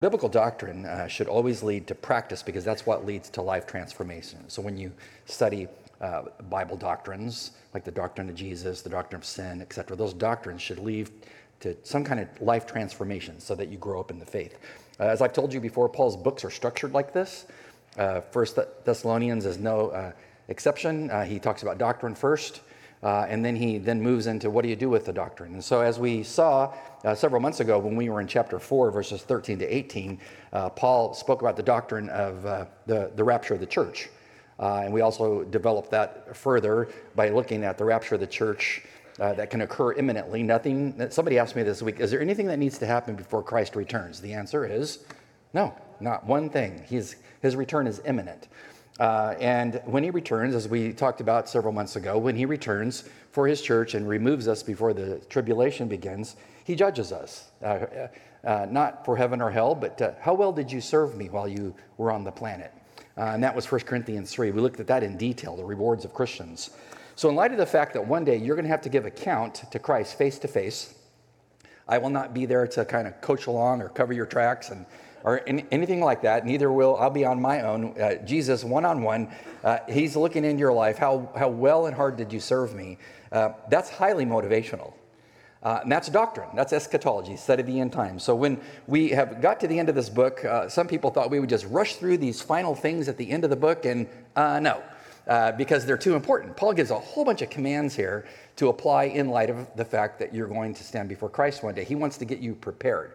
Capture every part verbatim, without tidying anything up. Biblical doctrine uh, should always lead to practice, because that's what leads to life transformation. So when you study uh, Bible doctrines, like the doctrine of Jesus, the doctrine of sin, et cetera, those doctrines should lead to some kind of life transformation so that you grow up in the faith. Uh, as I've told you before, Paul's books are structured like this. Uh, First Thessalonians is no uh, exception. Uh, he talks about doctrine first, uh, and then he then moves into what do you do with the doctrine. And so as we saw uh, several months ago when we were in chapter four, verses thirteen to eighteen, uh, Paul spoke about the doctrine of uh, the, the rapture of the church. Uh, and we also developed that further by looking at the rapture of the church Uh, that can occur imminently. Nothing. Somebody asked me this week, is there anything that needs to happen before Christ returns? The answer is no, not one thing. His, his return is imminent. Uh, and when he returns, as we talked about several months ago, when he returns for his church and removes us before the tribulation begins, he judges us. Uh, uh, not for heaven or hell, but uh, how well did you serve me while you were on the planet? Uh, and that was First Corinthians three. We looked at that in detail, the rewards of Christians. So in light of the fact that one day you're going to have to give account to Christ face to face, I will not be there to kind of coach along or cover your tracks and or any, anything like that. Neither will I'll be on my own. Uh, Jesus, one-on-one, uh, he's looking into your life. How how well and hard did you serve me? Uh, that's highly motivational. Uh, and that's doctrine. That's eschatology, study of the end times. So when we have got to the end of this book, uh, some people thought we would just rush through these final things at the end of the book, and uh, no. Uh, because they're too important. Paul gives a whole bunch of commands here to apply in light of the fact that you're going to stand before Christ one day. He wants to get you prepared.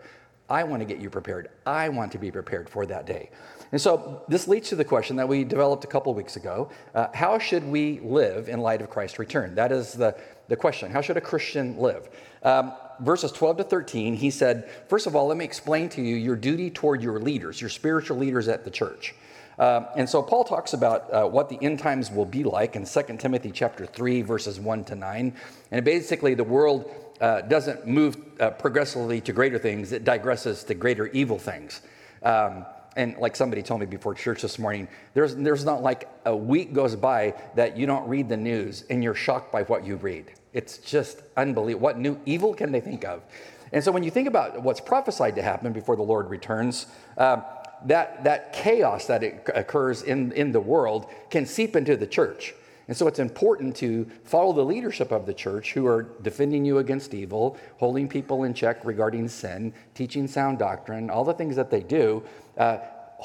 I want to get you prepared. I want to be prepared for that day. And so this leads to the question that we developed a couple weeks ago. Uh, how should we live in light of Christ's return? That is the, the question. How should a Christian live? Um, verses twelve to thirteen, he said, first of all, let me explain to you your duty toward your leaders, your spiritual leaders at the church. Uh, and so Paul talks about uh, what the end times will be like in Second Timothy chapter three, verses one to nine. And basically the world uh, doesn't move uh, progressively to greater things. It digresses to greater evil things. Um, and like somebody told me before church this morning, there's, there's not like a week goes by that you don't read the news and you're shocked by what you read. It's just unbelievable. What new evil can they think of? And so when you think about what's prophesied to happen before the Lord returns, um, That that chaos that occurs in, in the world can seep into the church. And so it's important to follow the leadership of the church who are defending you against evil, holding people in check regarding sin, teaching sound doctrine, all the things that they do. Uh,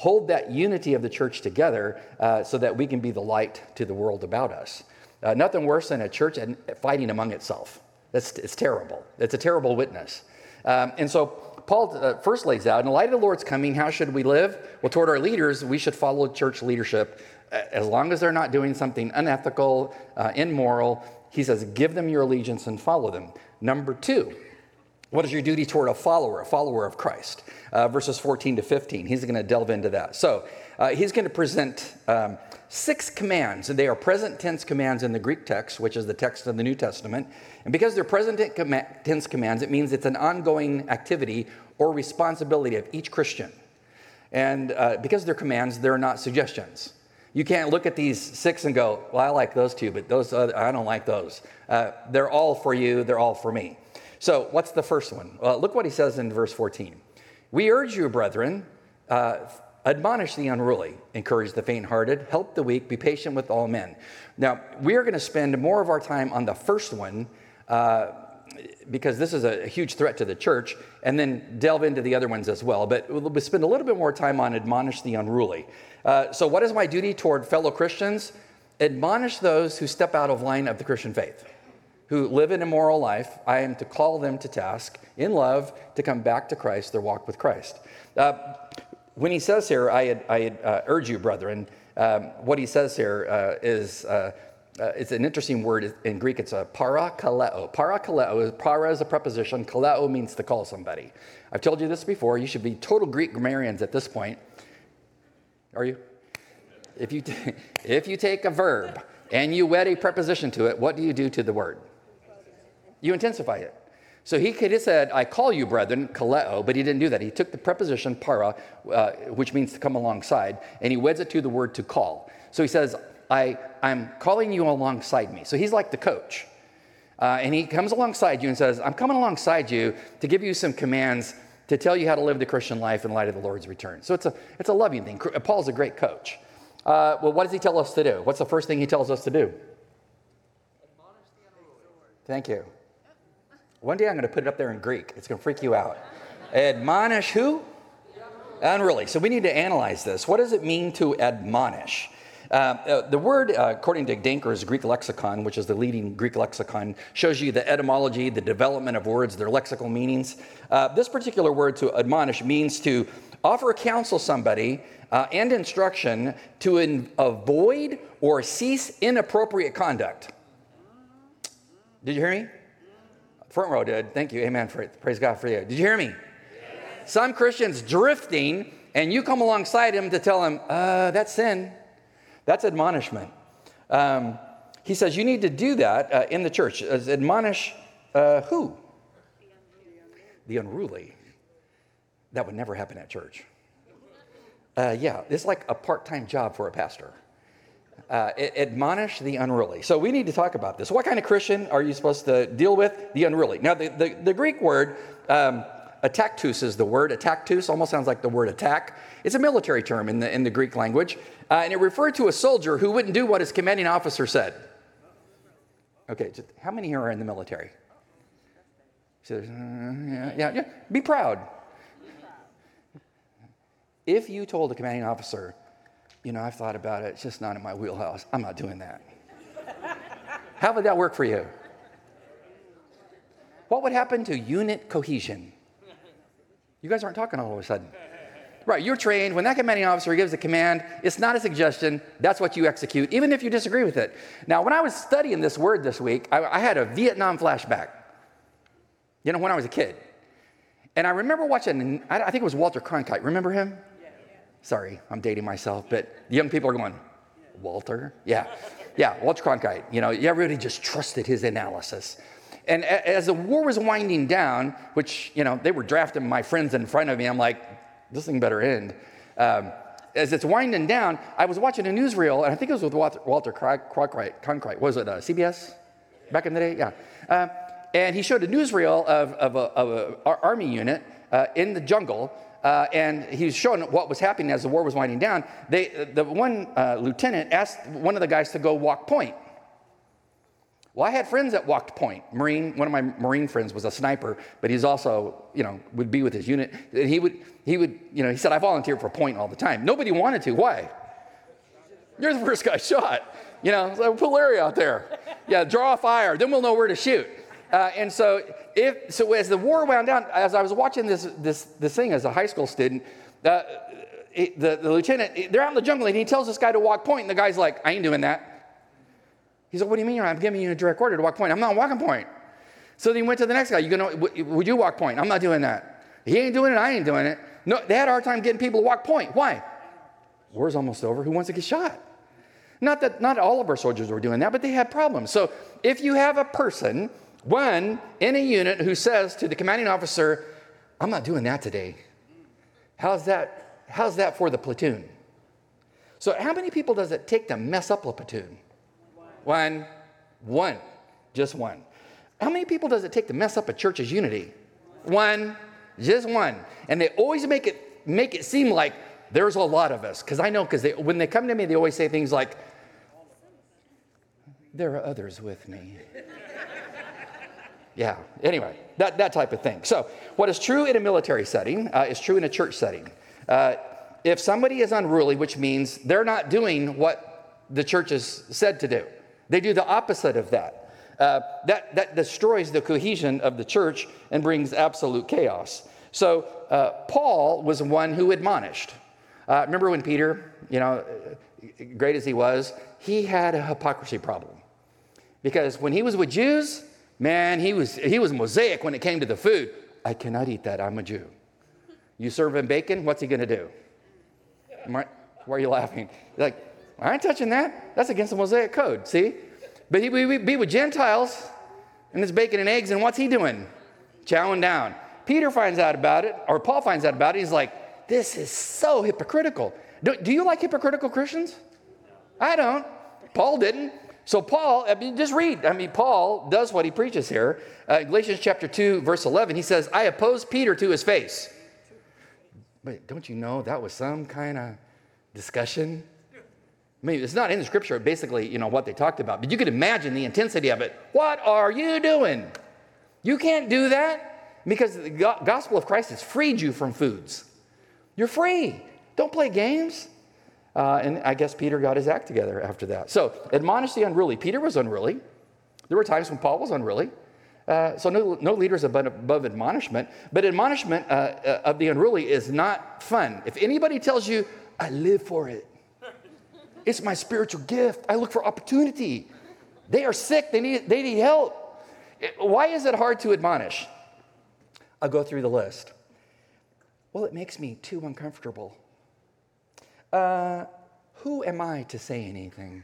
hold that unity of the church together uh, so that we can be the light to the world about us. Uh, nothing worse than a church fighting among itself. That's it's terrible. It's a terrible witness. Um, and so Paul first lays out, in light of the Lord's coming, how should we live? Well, toward our leaders, we should follow church leadership. As long as they're not doing something unethical, uh, immoral, he says, give them your allegiance and follow them. Number two, what is your duty toward a follower, a follower of Christ? Uh, verses fourteen to fifteen, he's going to delve into that. So uh, he's going to present um, six commands, and they are present tense commands in the Greek text, which is the text of the New Testament. And because they're present tense commands, it means it's an ongoing activity or responsibility of each Christian. And uh, because they're commands, they're not suggestions. You can't look at these six and go, well, I like those two, but those other, I don't like those. Uh, they're all for you. They're all for me. So what's the first one? Well, look what he says in verse fourteen. We urge you, brethren, uh, admonish the unruly, encourage the faint-hearted, help the weak, be patient with all men. Now, we are going to spend more of our time on the first one uh, because this is a huge threat to the church, and then delve into the other ones as well. But we'll spend a little bit more time on admonish the unruly. Uh, so what is my duty toward fellow Christians? Admonish those who step out of line of the Christian faith, who live an immoral life. I am to call them to task in love to come back to Christ, their walk with Christ. Uh, when he says here, I, had, I had, uh, urge you, brethren, um, what he says here uh, is, uh, uh, it's an interesting word in Greek. It's a para kaleo. Para kaleo, is, para is a preposition. Kaleo means to call somebody. I've told you this before. You should be total Greek grammarians at this point. Are you? If you, t- if you take a verb and you wed a preposition to it, what do you do to the word? You intensify it. So he could have said, I call you brethren, kaleo, but he didn't do that. He took the preposition para, uh, which means to come alongside, and he weds it to the word to call. So he says, I, I'm calling you alongside me. So he's like the coach. Uh, and he comes alongside you and says, I'm coming alongside you to give you some commands to tell you how to live the Christian life in light of the Lord's return. So it's a it's a loving thing. Paul's a great coach. Uh, well, what does he tell us to do? What's the first thing he tells us to do? Thank you. One day I'm going to put it up there in Greek. It's going to freak you out. Admonish who? Unruly. So we need to analyze this. What does it mean to admonish? Uh, uh, the word, uh, according to Danker's Greek lexicon, which is the leading Greek lexicon, shows you the etymology, the development of words, their lexical meanings. Uh, this particular word, to admonish, means to offer counsel somebody uh, and instruction to in- avoid or cease inappropriate conduct. Did you hear me? Front row did. Thank you. Amen. For it. Praise God for you. Did you hear me? Yes. Some Christians drifting, and you come alongside him to tell him, uh, that's sin. That's admonishment. Um, he says you need to do that uh, in the church. Uh, admonish uh, who? The unruly. The unruly. That would never happen at church. Uh, yeah, it's like a part-time job for a pastor. Uh, admonish the unruly. So we need to talk about this. What kind of Christian are you supposed to deal with? The unruly. Now, the, the, the Greek word, um, attactus is the word. Attactus almost sounds like the word attack. It's a military term in the in the Greek language. Uh, and it referred to a soldier who wouldn't do what his commanding officer said. Okay, just, how many here are in the military? So uh, yeah, yeah, yeah. Be proud. If you told a commanding officer, you know, I've thought about it, it's just not in my wheelhouse, I'm not doing that. How would that work for you? What would happen to unit cohesion? You guys aren't talking all of a sudden. Right, you're trained. When that commanding officer gives a command, it's not a suggestion. That's what you execute, even if you disagree with it. Now, when I was studying this word this week, I, I had a Vietnam flashback. You know, when I was a kid. And I remember watching, I think it was Walter Cronkite. Remember him? Yeah. Sorry, I'm dating myself, but young people are going, Walter? Yeah, yeah, Walter Cronkite. You know, everybody just trusted his analysis. And as the war was winding down, which, you know, they were drafting my friends in front of me, I'm like, this thing better end. Um, as it's winding down, I was watching a newsreel, and I think it was with Walter, Walter Cronkite. Cronkite. Was it uh, C B S back in the day? Yeah. Uh, And he showed a newsreel of, of, a, of a army unit uh, in the jungle, uh, and he was showing what was happening as the war was winding down. They, the one uh, lieutenant asked one of the guys to go walk point. Well, I had friends that walked point. Marine, one of my Marine friends was a sniper, but he's also, you know, would be with his unit. And he would, he would, you know, he said, I volunteered for point all the time. Nobody wanted to. Why? You're the first guy shot. You know, so put Larry out there. Yeah, draw a fire. Then we'll know where to shoot. Uh, and so, if so, as the war wound down, as I was watching this this this thing as a high school student, uh, it, the the lieutenant, it, they're out in the jungle, and he tells this guy to walk point, and the guy's like, "I ain't doing that." He's like, "What do you mean? I'm giving you a direct order to walk point. I'm not walking point." So then he went to the next guy. You gonna w- would you walk point? I'm not doing that. He ain't doing it. I ain't doing it. No, they had a hard time getting people to walk point. Why? War's almost over. Who wants to get shot? Not that not all of our soldiers were doing that, but they had problems. So if you have a person, one in a unit, who says to the commanding officer, I'm not doing that today. How's that, how's that for the platoon? So how many people does it take to mess up a platoon? One. One. Just one. How many people does it take to mess up a church's unity? One. Just one. And they always make it make it seem like there's a lot of us. Because I know, because they, when they come to me, they always say things like, there are others with me. Yeah, anyway, that, that type of thing. So what is true in a military setting uh, is true in a church setting. Uh, if somebody is unruly, which means they're not doing what the church is said to do, they do the opposite of that. Uh, that, that destroys the cohesion of the church and brings absolute chaos. So uh, Paul was one who admonished. Uh, remember when Peter, you know, great as he was, he had a hypocrisy problem. Because when he was with Jews, man, he was he was Mosaic when it came to the food. I cannot eat that. I'm a Jew. You serve him bacon, what's he going to do? Why are you laughing? You're like, I ain't touching that. That's against the Mosaic code, see? But he would be with Gentiles, and it's bacon and eggs, and what's he doing? Chowing down. Peter finds out about it, or Paul finds out about it. He's like, this is so hypocritical. Do, do you like hypocritical Christians? I don't. Paul didn't. So Paul, I mean, just read. I mean, Paul does what he preaches here. Uh, Galatians chapter two, verse eleven, he says, I opposed Peter to his face. But don't you know that was some kind of discussion? I mean, it's not in the scripture, basically, you know, what they talked about. But you could imagine the intensity of it. What are you doing? You can't do that because the gospel of Christ has freed you from foods. You're free. Don't play games. Uh, and I guess Peter got his act together after that. So admonish the unruly. Peter was unruly. There were times when Paul was unruly. Uh, so no, no leader is above, above admonishment. But admonishment uh, uh, of the unruly is not fun. If anybody tells you, I live for it. It's my spiritual gift. I look for opportunity. They are sick. They need, they need help. Why is it hard to admonish? I'll go through the list. Well, it makes me too uncomfortable. Uh, who am I to say anything?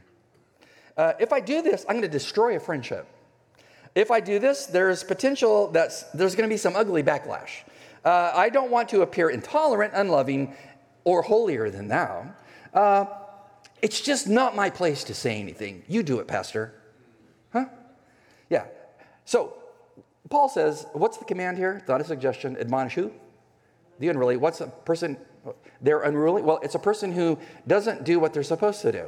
Uh, if I do this, I'm going to destroy a friendship. If I do this, there's potential that there's going to be some ugly backlash. Uh, I don't want to appear intolerant, unloving, or holier than thou. Uh, It's just not my place to say anything. You do it, Pastor. Huh? Yeah. So Paul says, what's the command here? Not a suggestion. Admonish who? The unruly. What's a person? They're unruly? Well, it's a person who doesn't do what they're supposed to do,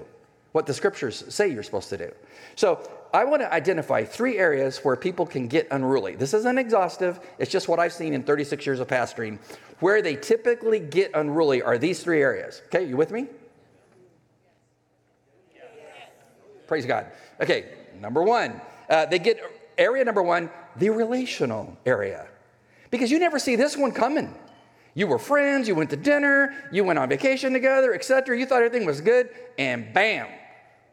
what the scriptures say you're supposed to do. So I want to identify three areas where people can get unruly. This isn't exhaustive. It's just what I've seen in thirty-six years of pastoring. Where they typically get unruly are these three areas. Okay, you with me? Praise God. Okay, number one, uh, they get area number one, the relational area. Because you never see this one coming. You were friends, you went to dinner, you went on vacation together, et cetera. You thought everything was good, and bam,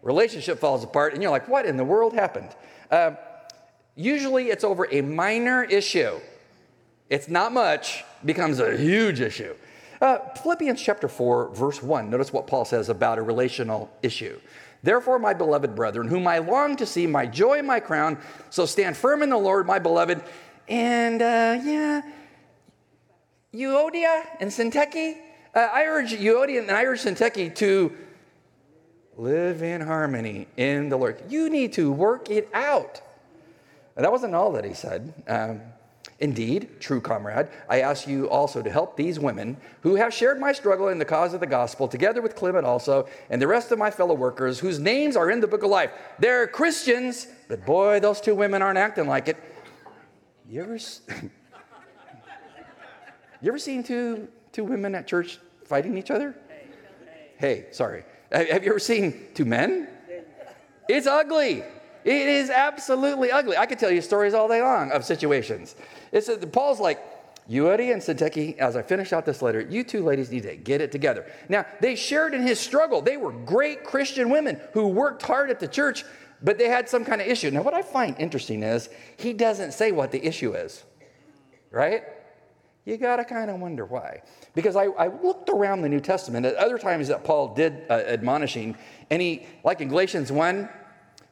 relationship falls apart, and you're like, what in the world happened? Uh, usually it's over a minor issue. It's not much, becomes a huge issue. Uh, Philippians chapter four, verse one, notice what Paul says about a relational issue. Therefore, my beloved brethren, whom I long to see, my joy, my crown, so stand firm in the Lord, my beloved. And, uh, yeah, Euodia and Syntyche, uh, I urge Euodia and I urge Syntyche to live in harmony in the Lord. You need to work it out. And that wasn't all that he said. Um, Indeed, true comrade, I ask you also to help these women who have shared my struggle in the cause of the gospel, together with Clement also, and the rest of my fellow workers whose names are in the book of life. They're Christians, but boy, those two women aren't acting like it. You ever, you ever seen two, two women at church fighting each other? Hey, sorry. Have you ever seen two men? It's ugly. It is absolutely ugly. I could tell you stories all day long of situations. It's, uh, Paul's like, Euodia and Syntyche, as I finish out this letter, you two ladies need to get it together. Now, they shared in his struggle. They were great Christian women who worked hard at the church, but they had some kind of issue. Now, what I find interesting is he doesn't say what the issue is, right? You got to kind of wonder why. Because I, I looked around the New Testament at other times that Paul did uh, admonishing, and he, like in Galatians one,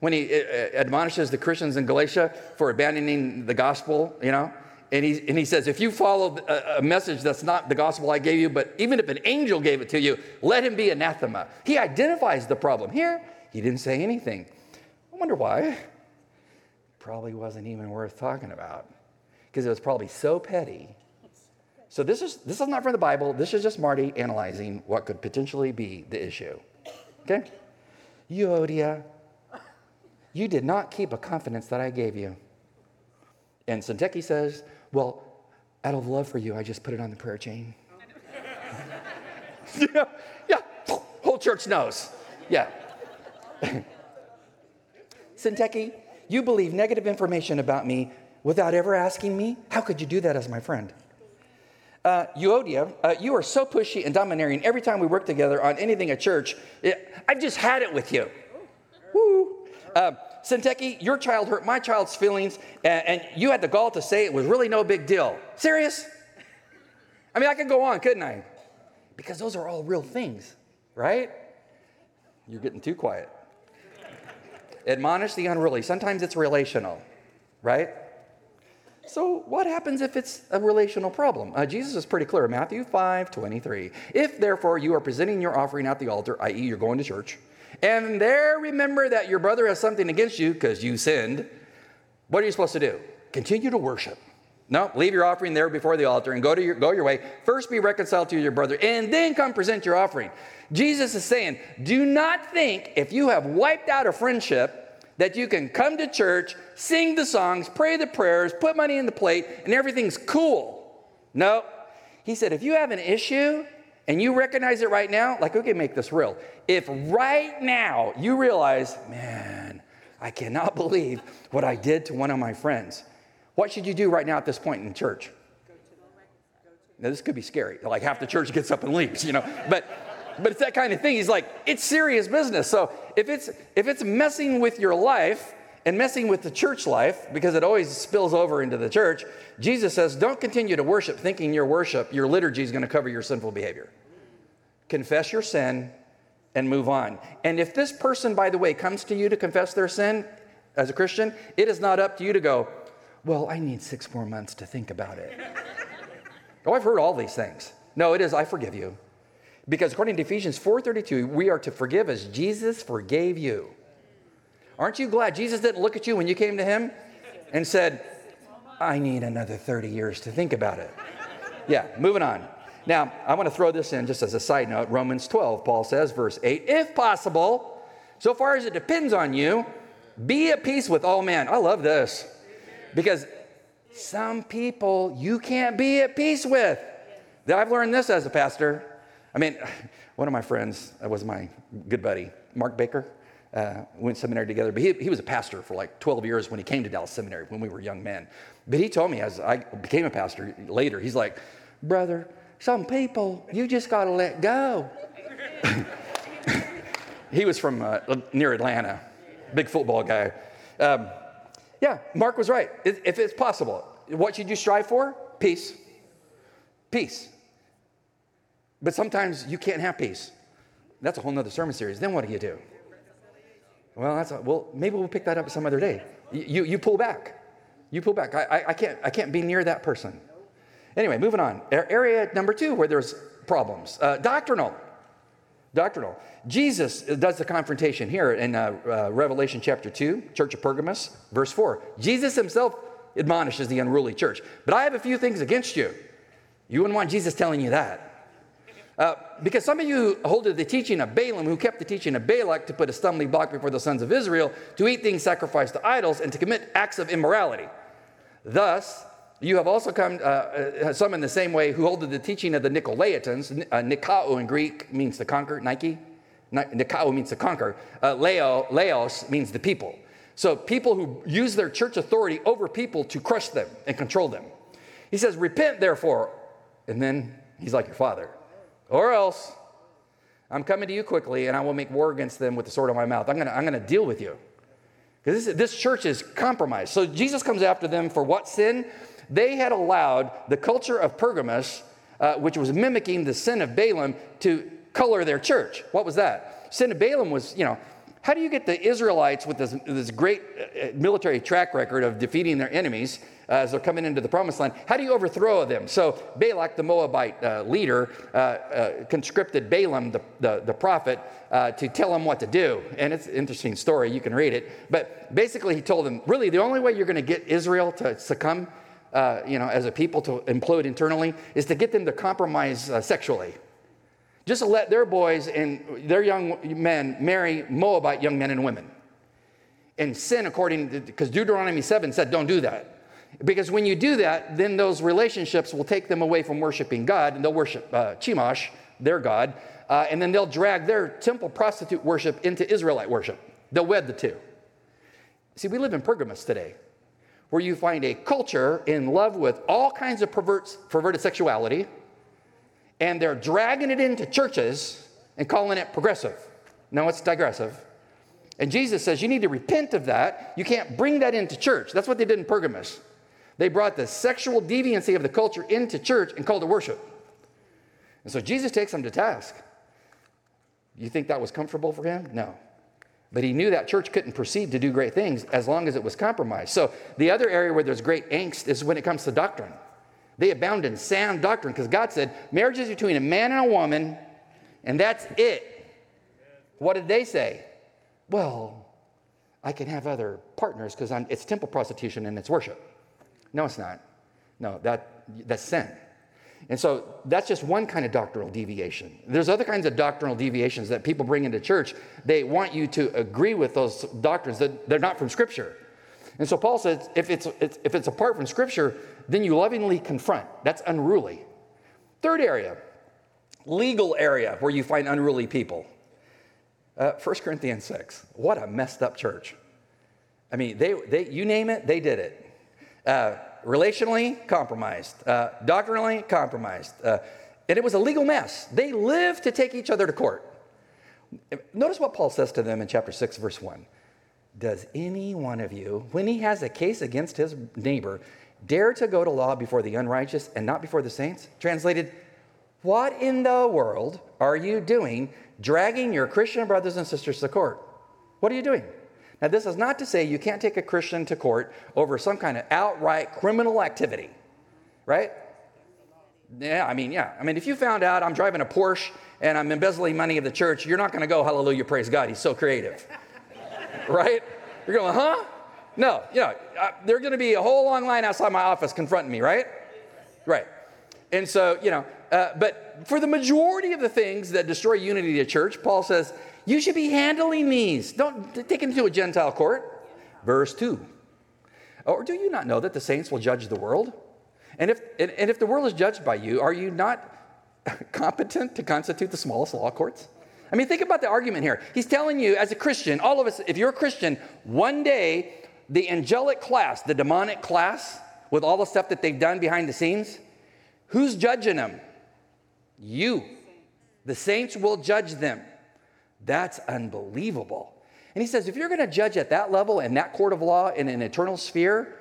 when he admonishes the Christians in Galatia for abandoning the gospel, you know, and he, and he says, if you follow a, a message that's not the gospel I gave you, but even if an angel gave it to you, let him be anathema. He identifies the problem. Here, he didn't say anything. I wonder why. Probably wasn't even worth talking about because it was probably so petty. So this is, this is not from the Bible. This is just Marty analyzing what could potentially be the issue. Okay? Euodia. You did not keep a confidence that I gave you. And Syntyche says, well, out of love for you, I just put it on the prayer chain. yeah, yeah, whole church knows. Yeah. Syntyche, you believe negative information about me without ever asking me? How could you do that as my friend? Uh, Euodia, uh, you are so pushy and domineering every time we work together on anything at church. It, I've just had it with you. Woo! Uh, Syntyche, your child hurt my child's feelings, and, and you had the gall to say it was really no big deal. Serious? I mean, I could go on, couldn't I? Because those are all real things, right? You're getting too quiet. Admonish the unruly. Sometimes it's relational, right? So what happens if it's a relational problem? Uh, Jesus is pretty clear. Matthew five twenty-three. If, therefore, you are presenting your offering at the altar, that is you're going to church, and there remember that your brother has something against you because you sinned, what are you supposed to do? Continue to worship. No, leave your offering there before the altar and go, to your, go your way. First be reconciled to your brother and then come present your offering. Jesus is saying, do not think if you have wiped out a friendship that you can come to church, sing the songs, pray the prayers, put money in the plate, and everything's cool. No. He said, if you have an issue and you recognize it right now, like, okay, make this real. If right now you realize, man, I cannot believe what I did to one of my friends. What should you do right now at this point in church? Go to the now, this could be scary. Like half the church gets up and leaves, you know. But but it's that kind of thing. He's like, it's serious business. So if it's if it's messing with your life and messing with the church life, because it always spills over into the church, Jesus says, don't continue to worship thinking your worship, your liturgy is going to cover your sinful behavior. Confess your sin and move on. And if this person, by the way, comes to you to confess their sin as a Christian, it is not up to you to go, well, I need six more months to think about it. Oh, I've heard all these things. No, it is, I forgive you. Because according to Ephesians four thirty-two, we are to forgive as Jesus forgave you. Aren't you glad Jesus didn't look at you when you came to him and said, I need another thirty years to think about it? Yeah, moving on. Now, I want to throw this in just as a side note. Romans twelve, Paul says, verse eight, if possible, so far as it depends on you, be at peace with all men. I love this. Because some people you can't be at peace with. I've learned this as a pastor. I mean, one of my friends was my good buddy, Mark Baker. Uh, went to seminary together. But he, he was a pastor for like twelve years when he came to Dallas Seminary when we were young men. But he told me as I became a pastor later, he's like, brother, some people you just got to let go. He was from uh, near Atlanta, big football guy. Um Yeah, Mark was right. If it's possible, what should you strive for? Peace. Peace. But sometimes you can't have peace. That's a whole nother sermon series. Then what do you do? Well, that's a, well. Maybe we'll pick that up some other day. You you pull back. You pull back. I I can't I can't be near that person. Anyway, moving on. Area number two where there's problems. Uh, doctrinal. Doctrinal. Jesus does the confrontation here in uh, uh, Revelation chapter two, Church of Pergamos, verse four. Jesus himself admonishes the unruly church. But I have a few things against you. You wouldn't want Jesus telling you that. Uh, because some of you hold to the teaching of Balaam, who kept the teaching of Balak to put a stumbling block before the sons of Israel, to eat things sacrificed to idols, and to commit acts of immorality. Thus, you have also come, uh, some in the same way, who hold to the teaching of the Nicolaitans. Uh, Nikao in Greek means to conquer, Nike. Nikao means to conquer. Uh, Leo, Leos means the people. So people who use their church authority over people to crush them and control them. He says, repent therefore. And then he's like your father. Or else, I'm coming to you quickly and I will make war against them with the sword of my mouth. I'm going to I'm going to deal with you. Because this, this church is compromised. So Jesus comes after them for what sin? They had allowed the culture of Pergamos, uh, which was mimicking the sin of Balaam, to color their church. What was that? Sin of Balaam was, you know, how do you get the Israelites with this, this great military track record of defeating their enemies uh, as they're coming into the promised land? How do you overthrow them? So Balak, the Moabite uh, leader, uh, uh, conscripted Balaam, the, the, the prophet, uh, to tell him what to do. And it's an interesting story. You can read it. But basically he told them, really, the only way you're going to get Israel to succumb Uh, you know, as a people to implode internally, is to get them to compromise uh, sexually. Just to let their boys and their young men marry Moabite young men and women. And sin according to, because Deuteronomy seven said don't do that. Because when you do that, then those relationships will take them away from worshiping God, and they'll worship uh, Chemosh, their god, uh, and then they'll drag their temple prostitute worship into Israelite worship. They'll wed the two. See, we live in Pergamos today, where you find a culture in love with all kinds of perverts, perverted sexuality, and they're dragging it into churches and calling it progressive. No, it's digressive. And Jesus says you need to repent of that. You can't bring that into church. That's what they did in Pergamos. They brought the sexual deviancy of the culture into church and called it worship. And so Jesus takes them to task. You think that was comfortable for him? No. But he knew that church couldn't proceed to do great things as long as it was compromised. So the other area where there's great angst is when it comes to doctrine. They abound in sound doctrine because God said, marriage is between a man and a woman, and that's it. What did they say? Well, I can have other partners because it's temple prostitution and it's worship. No, it's not. No, that that's sin. And so that's just one kind of doctrinal deviation. There's other kinds of doctrinal deviations that people bring into church. They want you to agree with those doctrines that they're not from Scripture. And so Paul says, if it's, it's if it's apart from Scripture, then you lovingly confront. That's unruly. Third area, legal area where you find unruly people. Uh, First Corinthians six. What a messed up church. I mean, they, they you name it, they did it. Uh, relationally, compromised. Uh, doctrinally, compromised. Uh, and it was a legal mess. They lived to take each other to court. Notice what Paul says to them in chapter six, verse one. Does any one of you, when he has a case against his neighbor, dare to go to law before the unrighteous and not before the saints? Translated, what in the world are you doing dragging your Christian brothers and sisters to court? What are you doing? Now, this is not to say you can't take a Christian to court over some kind of outright criminal activity, right? Yeah, I mean, yeah. I mean, if you found out I'm driving a Porsche and I'm embezzling money of the church, you're not going to go, hallelujah, praise God, he's so creative. Right? You're going, huh? No, you know, uh, there's going to be a whole long line outside my office confronting me, right? Right. And so, you know, uh, but for the majority of the things that destroy unity to church, Paul says, you should be handling these. Don't take them to a Gentile court. Verse two. Or do you not know that the saints will judge the world? And if and, and if the world is judged by you, are you not competent to constitute the smallest law courts? I mean, think about the argument here. He's telling you, as a Christian, all of us, if you're a Christian, one day the angelic class, the demonic class, with all the stuff that they've done behind the scenes, who's judging them? You. The saints will judge them. That's unbelievable. And he says, if you're going to judge at that level in that court of law in an eternal sphere,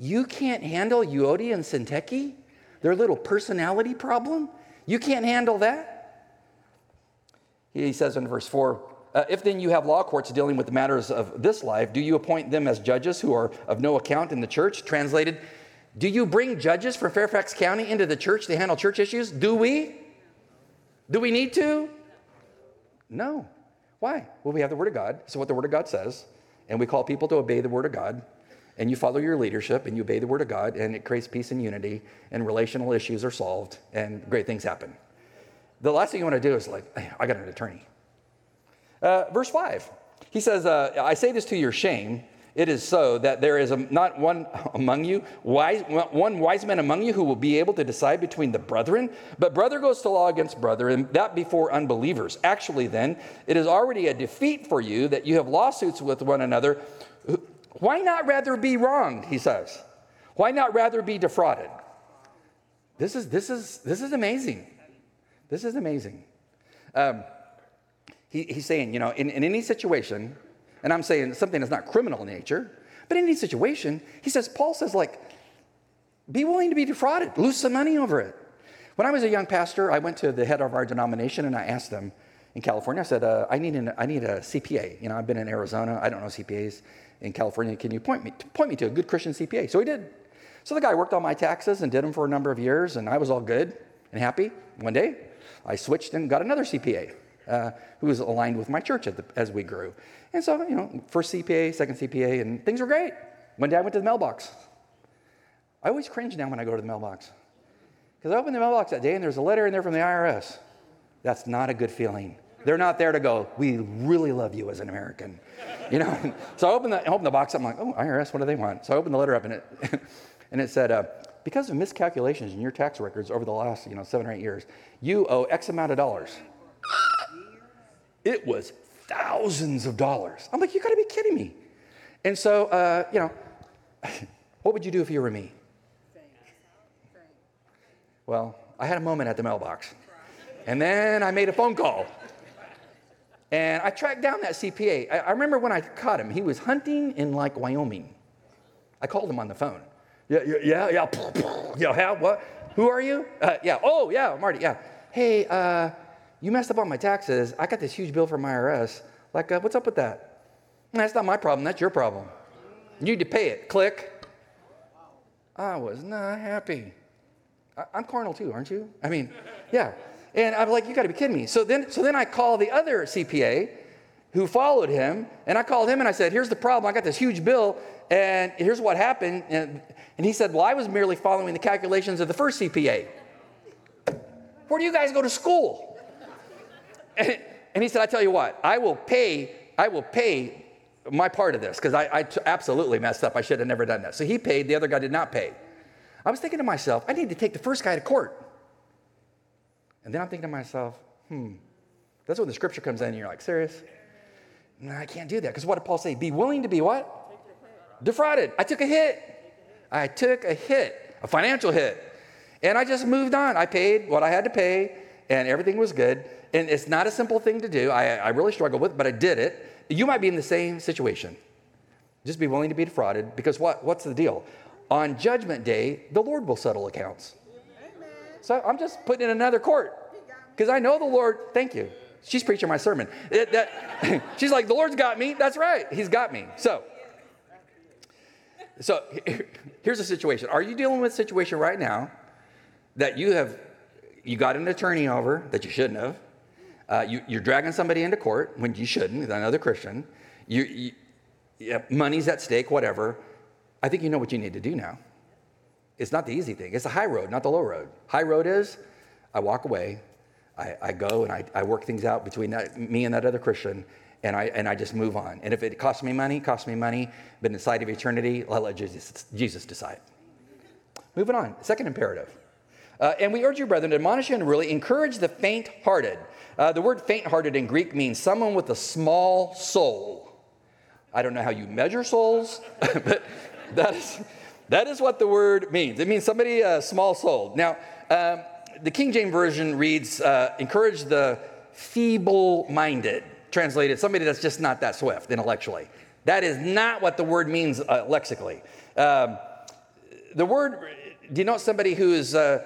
you can't handle Euodia and Syntyche, their little personality problem. You can't handle that. He says in verse four, uh, if then you have law courts dealing with the matters of this life, do you appoint them as judges who are of no account in the church? Translated, do you bring judges from Fairfax County into the church to handle church issues? Do we? Do we need to? No. Why? Well, we have the Word of God. So what the Word of God says, and we call people to obey the Word of God, and you follow your leadership, and you obey the Word of God, and it creates peace and unity, and relational issues are solved, and great things happen. The last thing you want to do is like, I got an attorney. Uh, verse five, he says, uh, I say this to your shame. It is so that there is a, not one among you, wise, one wise man among you who will be able to decide between the brethren. But brother goes to law against brother, and that before unbelievers. Actually, then, it is already a defeat for you that you have lawsuits with one another. Why not rather be wronged, he says. Why not rather be defrauded? This is, this is, this is amazing. This is amazing. Um, he, he's saying, you know, in, in any situation, and I'm saying something that's not criminal in nature, but in any situation, he says, Paul says, like, be willing to be defrauded. Lose some money over it. When I was a young pastor, I went to the head of our denomination, and I asked them in California, I said, uh, I need an, I need a C P A. You know, I've been in Arizona. I don't know C P As in California. Can you point me, point me to a good Christian C P A? So he did. So the guy worked on my taxes and did them for a number of years, and I was all good and happy. One day, I switched and got another C P A uh, who was aligned with my church at the, as we grew. And so, you know, first C P A, second C P A, and things were great. One day I went to the mailbox. I always cringe now when I go to the mailbox. Because I opened the mailbox that day and there's a letter in there from the I R S. That's not a good feeling. They're not there to go, we really love you as an American. You know, so I opened the, I opened the box up. I'm like, oh, I R S, what do they want? So I opened the letter up and it, and it said, uh, because of miscalculations in your tax records over the last, you know, seven or eight years, you owe X amount of dollars. It was thousands of dollars. I'm like, you got to be kidding me. And so, uh, you know, what would you do if you were me? Well, I had a moment at the mailbox. And then I made a phone call. And I tracked down that C P A. I, I remember when I caught him, he was hunting in, like, Wyoming. I called him on the phone. Yeah, yeah, yeah, yeah, yeah, what? Who are you? Uh, yeah, oh, yeah, Marty, yeah. Hey, uh, you messed up on my taxes. I got this huge bill from I R S. Like, uh, what's up with that? That's not my problem. That's your problem. You need to pay it. Click. I was not happy. I- I'm carnal too, aren't you? I mean, yeah. And I'm like, you got to be kidding me. So then, so then I call the other C P A, who followed him, and I called him and I said, here's the problem, I got this huge bill, and here's what happened. And, and he said, well, I was merely following the calculations of the first C P A. Where do you guys go to school? And, and he said, I tell you what, I will pay, I will pay my part of this, because I, I t- absolutely messed up, I should have never done that. So he paid, the other guy did not pay. I was thinking to myself, I need to take the first guy to court. And then I'm thinking to myself, hmm, that's when the scripture comes in and you're like, serious? No, I can't do that. Because what did Paul say? Be willing to be what? Defrauded. I took a hit. I took a hit, a financial hit. And I just moved on. I paid what I had to pay, and everything was good. And it's not a simple thing to do. I, I really struggled with it, but I did it. You might be in the same situation. Just be willing to be defrauded, because what, what's the deal? On Judgment Day, the Lord will settle accounts. Amen. So I'm just putting in another court, because I know the Lord, thank you. She's preaching my sermon. It, that, she's like, the Lord's got me. That's right. He's got me. So, so here's the situation. Are you dealing with a situation right now that you have, you got an attorney over that you shouldn't have? Uh, you, you're dragging somebody into court when you shouldn't, another Christian. You, you, yeah, money's at stake, whatever. I think you know what you need to do now. It's not the easy thing. It's the high road, not the low road. High road is, I walk away. I, I go and I, I work things out between that, me and that other Christian, and I and I just move on. And if it costs me money, costs me money. But in the sight of eternity, I'll let Jesus, Jesus decide. Moving on, second imperative. Uh, and we urge you, brethren, to admonish you and really encourage the faint-hearted. Uh, the word faint-hearted in Greek means someone with a small soul. I don't know how you measure souls, but that is that is what the word means. It means somebody uh, small-souled. Now. Um, The King James Version reads, uh, encourage the feeble-minded, translated somebody that's just not that swift intellectually. That is not what the word means uh, lexically. Um, the word denotes somebody who is, uh,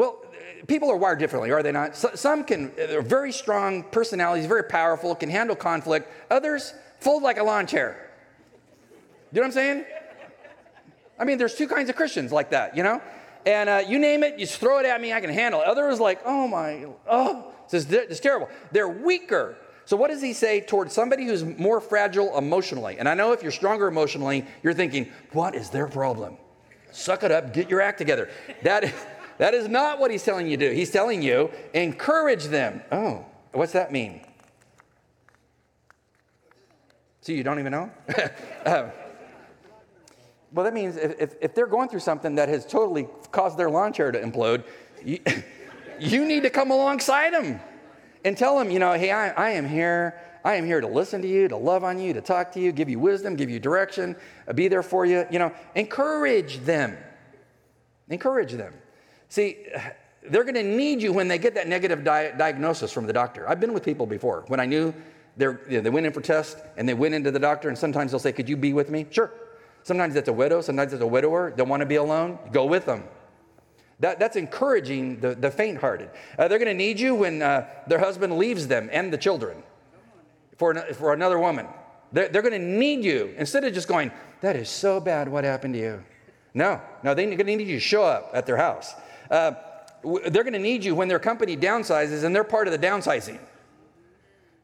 well, people are wired differently, are they not? So, some can, they're very strong personalities, very powerful, can handle conflict. Others fold like a lawn chair. You know what I'm saying? I mean, there's two kinds of Christians like that, you know? And uh, you name it, you just throw it at me, I can handle it. Others like, oh my, oh, this is, this is terrible. They're weaker. So what does he say towards somebody who's more fragile emotionally? And I know if you're stronger emotionally, you're thinking, what is their problem? Suck it up, get your act together. That is, that is not what he's telling you to do. He's telling you, encourage them. Oh, what's that mean? See, you don't even know? um, Well, that means if, if, if they're going through something that has totally caused their lawn chair to implode, you, you need to come alongside them and tell them, you know, hey, I, I am here. I am here to listen to you, to love on you, to talk to you, give you wisdom, give you direction, be there for you. You know, encourage them. Encourage them. See, they're going to need you when they get that negative di- diagnosis from the doctor. I've been with people before when I knew they're, you know, they went in for tests and they went into the doctor, and sometimes they'll say, could you be with me? Sure. Sometimes that's a widow. Sometimes it's a widower. They want to be alone. Go with them. That, that's encouraging the, the faint-hearted. Uh, they're going to need you when uh, their husband leaves them and the children for, an, for another woman. They're, they're going to need you. Instead of just going, that is so bad, what happened to you? No. No, they're going to need you to show up at their house. Uh, they're going to need you when their company downsizes and they're part of the downsizing.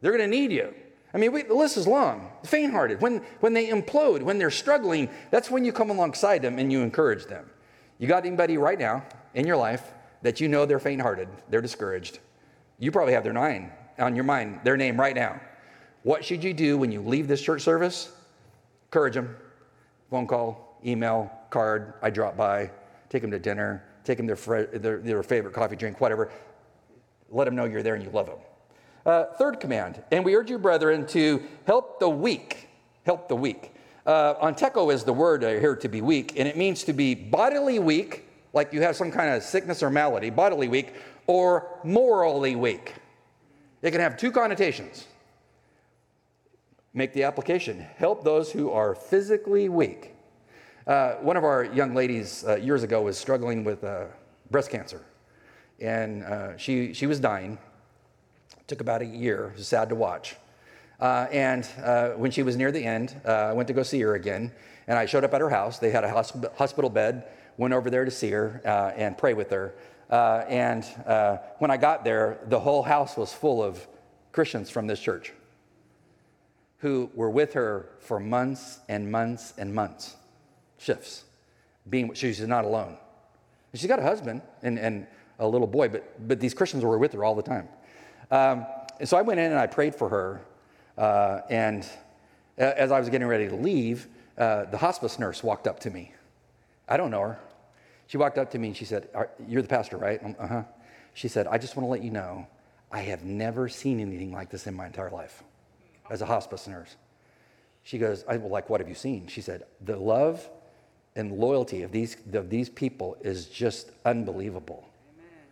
They're going to need you. I mean, we, the list is long. Faint-hearted. When when they implode, when they're struggling, that's when you come alongside them and you encourage them. You got anybody right now in your life that you know they're faint-hearted, they're discouraged? You probably have their name on your mind, their name right now. What should you do when you leave this church service? Encourage them. Phone call, email, card. I drop by. Take them to dinner. Take them to their, their, their favorite coffee drink, whatever. Let them know you're there and you love them. Uh, third command, and we urge you, brethren, to help the weak. Help the weak. Uh, Anteko is the word here, to be weak, and it means to be bodily weak, like you have some kind of sickness or malady, bodily weak, or morally weak. It can have two connotations. Make the application. Help those who are physically weak. Uh, one of our young ladies uh, years ago was struggling with uh, breast cancer, and uh, she she was dying. Took about a year. It was sad to watch. Uh, and uh, when she was near the end, uh, I went to go see her again. And I showed up at her house. They had a hosp- hospital bed. Went over there to see her uh, and pray with her. Uh, and uh, when I got there, the whole house was full of Christians from this church. who were with her for months and months and months, shifts, being she's not alone. And she's got a husband and, and a little boy, but but these Christians were with her all the time. Um, and so I went in and I prayed for her. Uh, and as I was getting ready to leave, uh, the hospice nurse walked up to me. I don't know her. She walked up to me and she said, "You're the pastor, right?" "Uh-huh." She said, "I just want to let you know, I have never seen anything like this in my entire life as a hospice nurse." She goes, "I well, like, what have you seen?" She said, "The love and loyalty of these of these people is just unbelievable." Amen.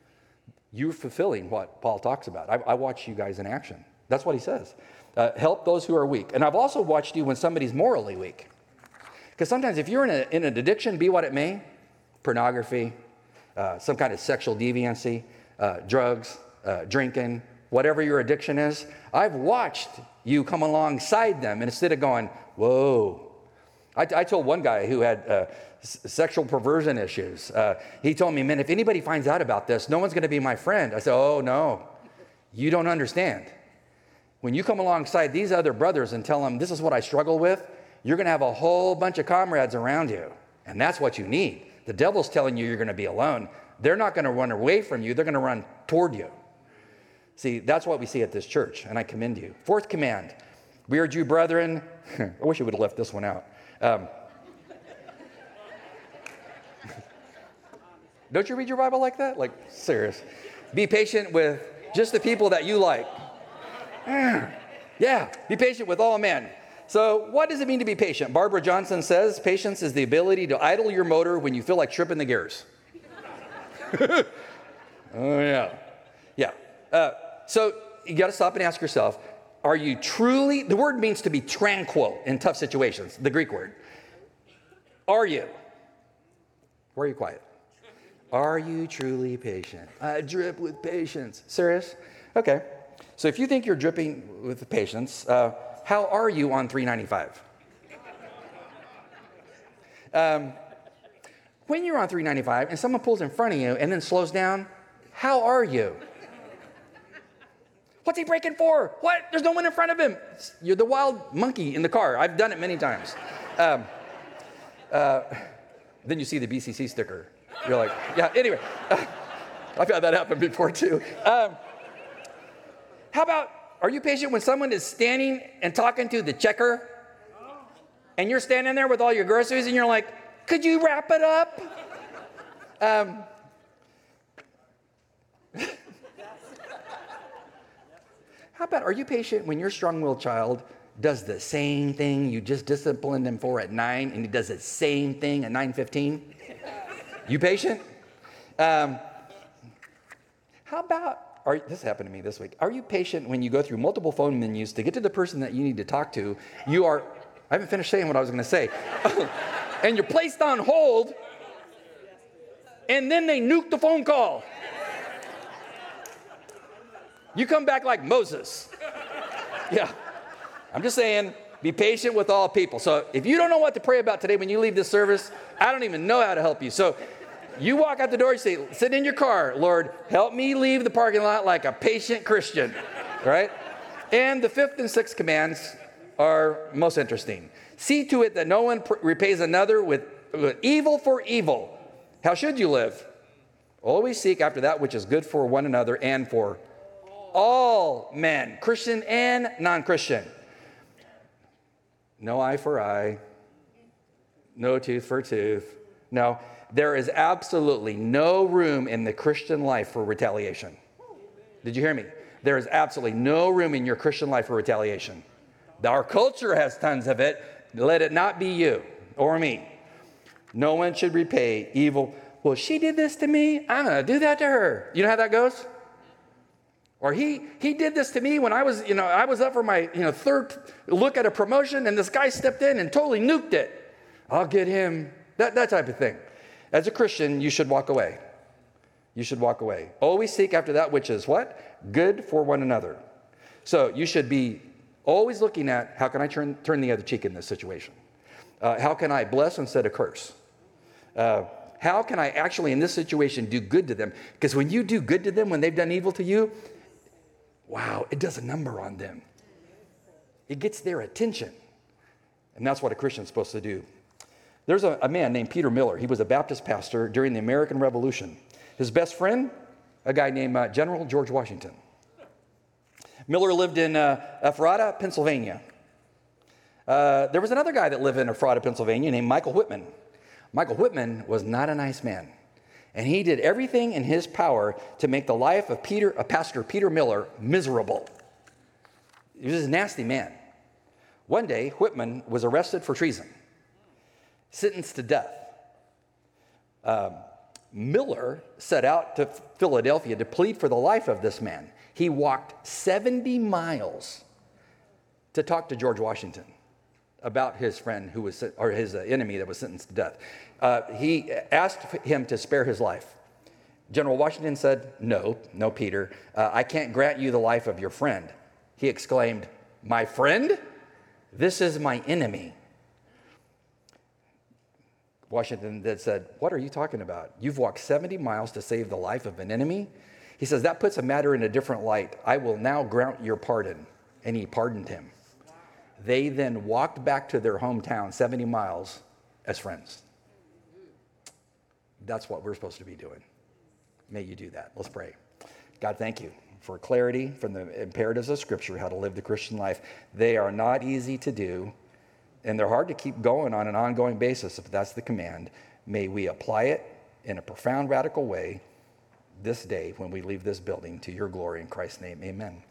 You're fulfilling what Paul talks about. I, I watch you guys in action. That's what he says. Uh, help those who are weak. And I've also watched you when somebody's morally weak. Because sometimes if you're in, a, in an addiction, be what it may, pornography, uh, some kind of sexual deviancy, uh, drugs, uh, drinking, whatever your addiction is, I've watched you come alongside them. And instead of going, whoa, I, I told one guy who had uh, s- sexual perversion issues, uh, he told me, "Man, if anybody finds out about this, no one's going to be my friend." I said, "Oh, no, you don't understand. When you come alongside these other brothers and tell them, this is what I struggle with, you're going to have a whole bunch of comrades around you. And that's what you need. The devil's telling you you're going to be alone. They're not going to run away from you. They're going to run toward you." See, that's what we see at this church, and I commend you. Fourth command, we urge you, brethren. I wish you would have left this one out. Um, don't you read your Bible like that? Like, serious. Be patient with just the people that you like. Yeah, be patient with all men. So what does it mean to be patient? Barbara Johnson says, patience is the ability to idle your motor when you feel like tripping the gears. Oh, yeah. Yeah. Uh, so you got to stop and ask yourself, are you truly, the word means to be tranquil in tough situations, the Greek word. Are you? Where are you quiet? Are you truly patient? I drip with patience. Serious? Okay. So if you think you're dripping with patience, uh, how are you on three ninety-five? Um, when you're on three ninety-five and someone pulls in front of you and then slows down, how are you? What's he braking for? What? There's no one in front of him. You're the wild monkey in the car. I've done it many times. Um, uh, then you see the B C C sticker. You're like, yeah, anyway. Uh, I've had that happen before too. Um, How about, are you patient when someone is standing and talking to the checker and you're standing there with all your groceries and you're like, could you wrap it up? Um, how about, are you patient when your strong-willed child does the same thing you just disciplined him for at nine and he does the same thing at nine fifteen? You patient? Um, how about, Are, this happened to me this week. Are you patient when you go through multiple phone menus to get to the person that you need to talk to? You are, I haven't finished saying what I was going to say. And you're placed on hold, and then they nuke the phone call. You come back like Moses. Yeah. I'm just saying, be patient with all people. So if you don't know what to pray about today when you leave this service, I don't even know how to help you. So you walk out the door, you say, sit in your car, "Lord, help me leave the parking lot like a patient Christian." All right? And the fifth and sixth commands are most interesting. See to it that no one pr- repays another with, with evil for evil. How should you live? Always seek after that which is good for one another and for all men, Christian and non-Christian. No eye for eye. No tooth for tooth. No. There is absolutely no room in the Christian life for retaliation. Did you hear me? There is absolutely no room in your Christian life for retaliation. Our culture has tons of it. Let it not be you or me. No one should repay evil. Well, she did this to me. I'm going to do that to her. You know how that goes? Or he he did this to me when I was, you know, I was up for my, you know, third look at a promotion, and this guy stepped in and totally nuked it. I'll get him. That that type of thing. As a Christian, you should walk away. You should walk away. Always seek after that which is what? Good for one another. So you should be always looking at, how can I turn, turn the other cheek in this situation? Uh, how can I bless instead of curse? Uh, how can I actually, in this situation, do good to them? Because when you do good to them, when they've done evil to you, wow, it does a number on them. It gets their attention. And that's what a Christian's supposed to do. There's a, a man named Peter Miller. He was a Baptist pastor during the American Revolution. His best friend, a guy named uh, General George Washington. Miller lived in uh, Ephrata, Pennsylvania. Uh, there was another guy that lived in Ephrata, Pennsylvania named Michael Whitman. Michael Whitman was not a nice man. And he did everything in his power to make the life of Peter, uh, Pastor Peter Miller miserable. He was a nasty man. One day, Whitman was arrested for treason, sentenced to death. Um, Miller set out to Philadelphia to plead for the life of this man. He walked seventy miles to talk to George Washington about his friend who was, or his enemy that was sentenced to death. Uh, he asked him to spare his life. General Washington said, no, no, Peter, uh, I can't grant you the life of your friend. He exclaimed, my friend? This is my enemy. Washington then said, what are you talking about? You've walked seventy miles to save the life of an enemy? He says, that puts a matter in a different light. I will now grant your pardon. And he pardoned him. They then walked back to their hometown seventy miles as friends. That's what we're supposed to be doing. May you do that. Let's pray. God, thank you for clarity from the imperatives of Scripture, how to live the Christian life. They are not easy to do, and they're hard to keep going on an ongoing basis if that's the command. May we apply it in a profound, radical way this day when we leave this building to your glory in Christ's name. Amen.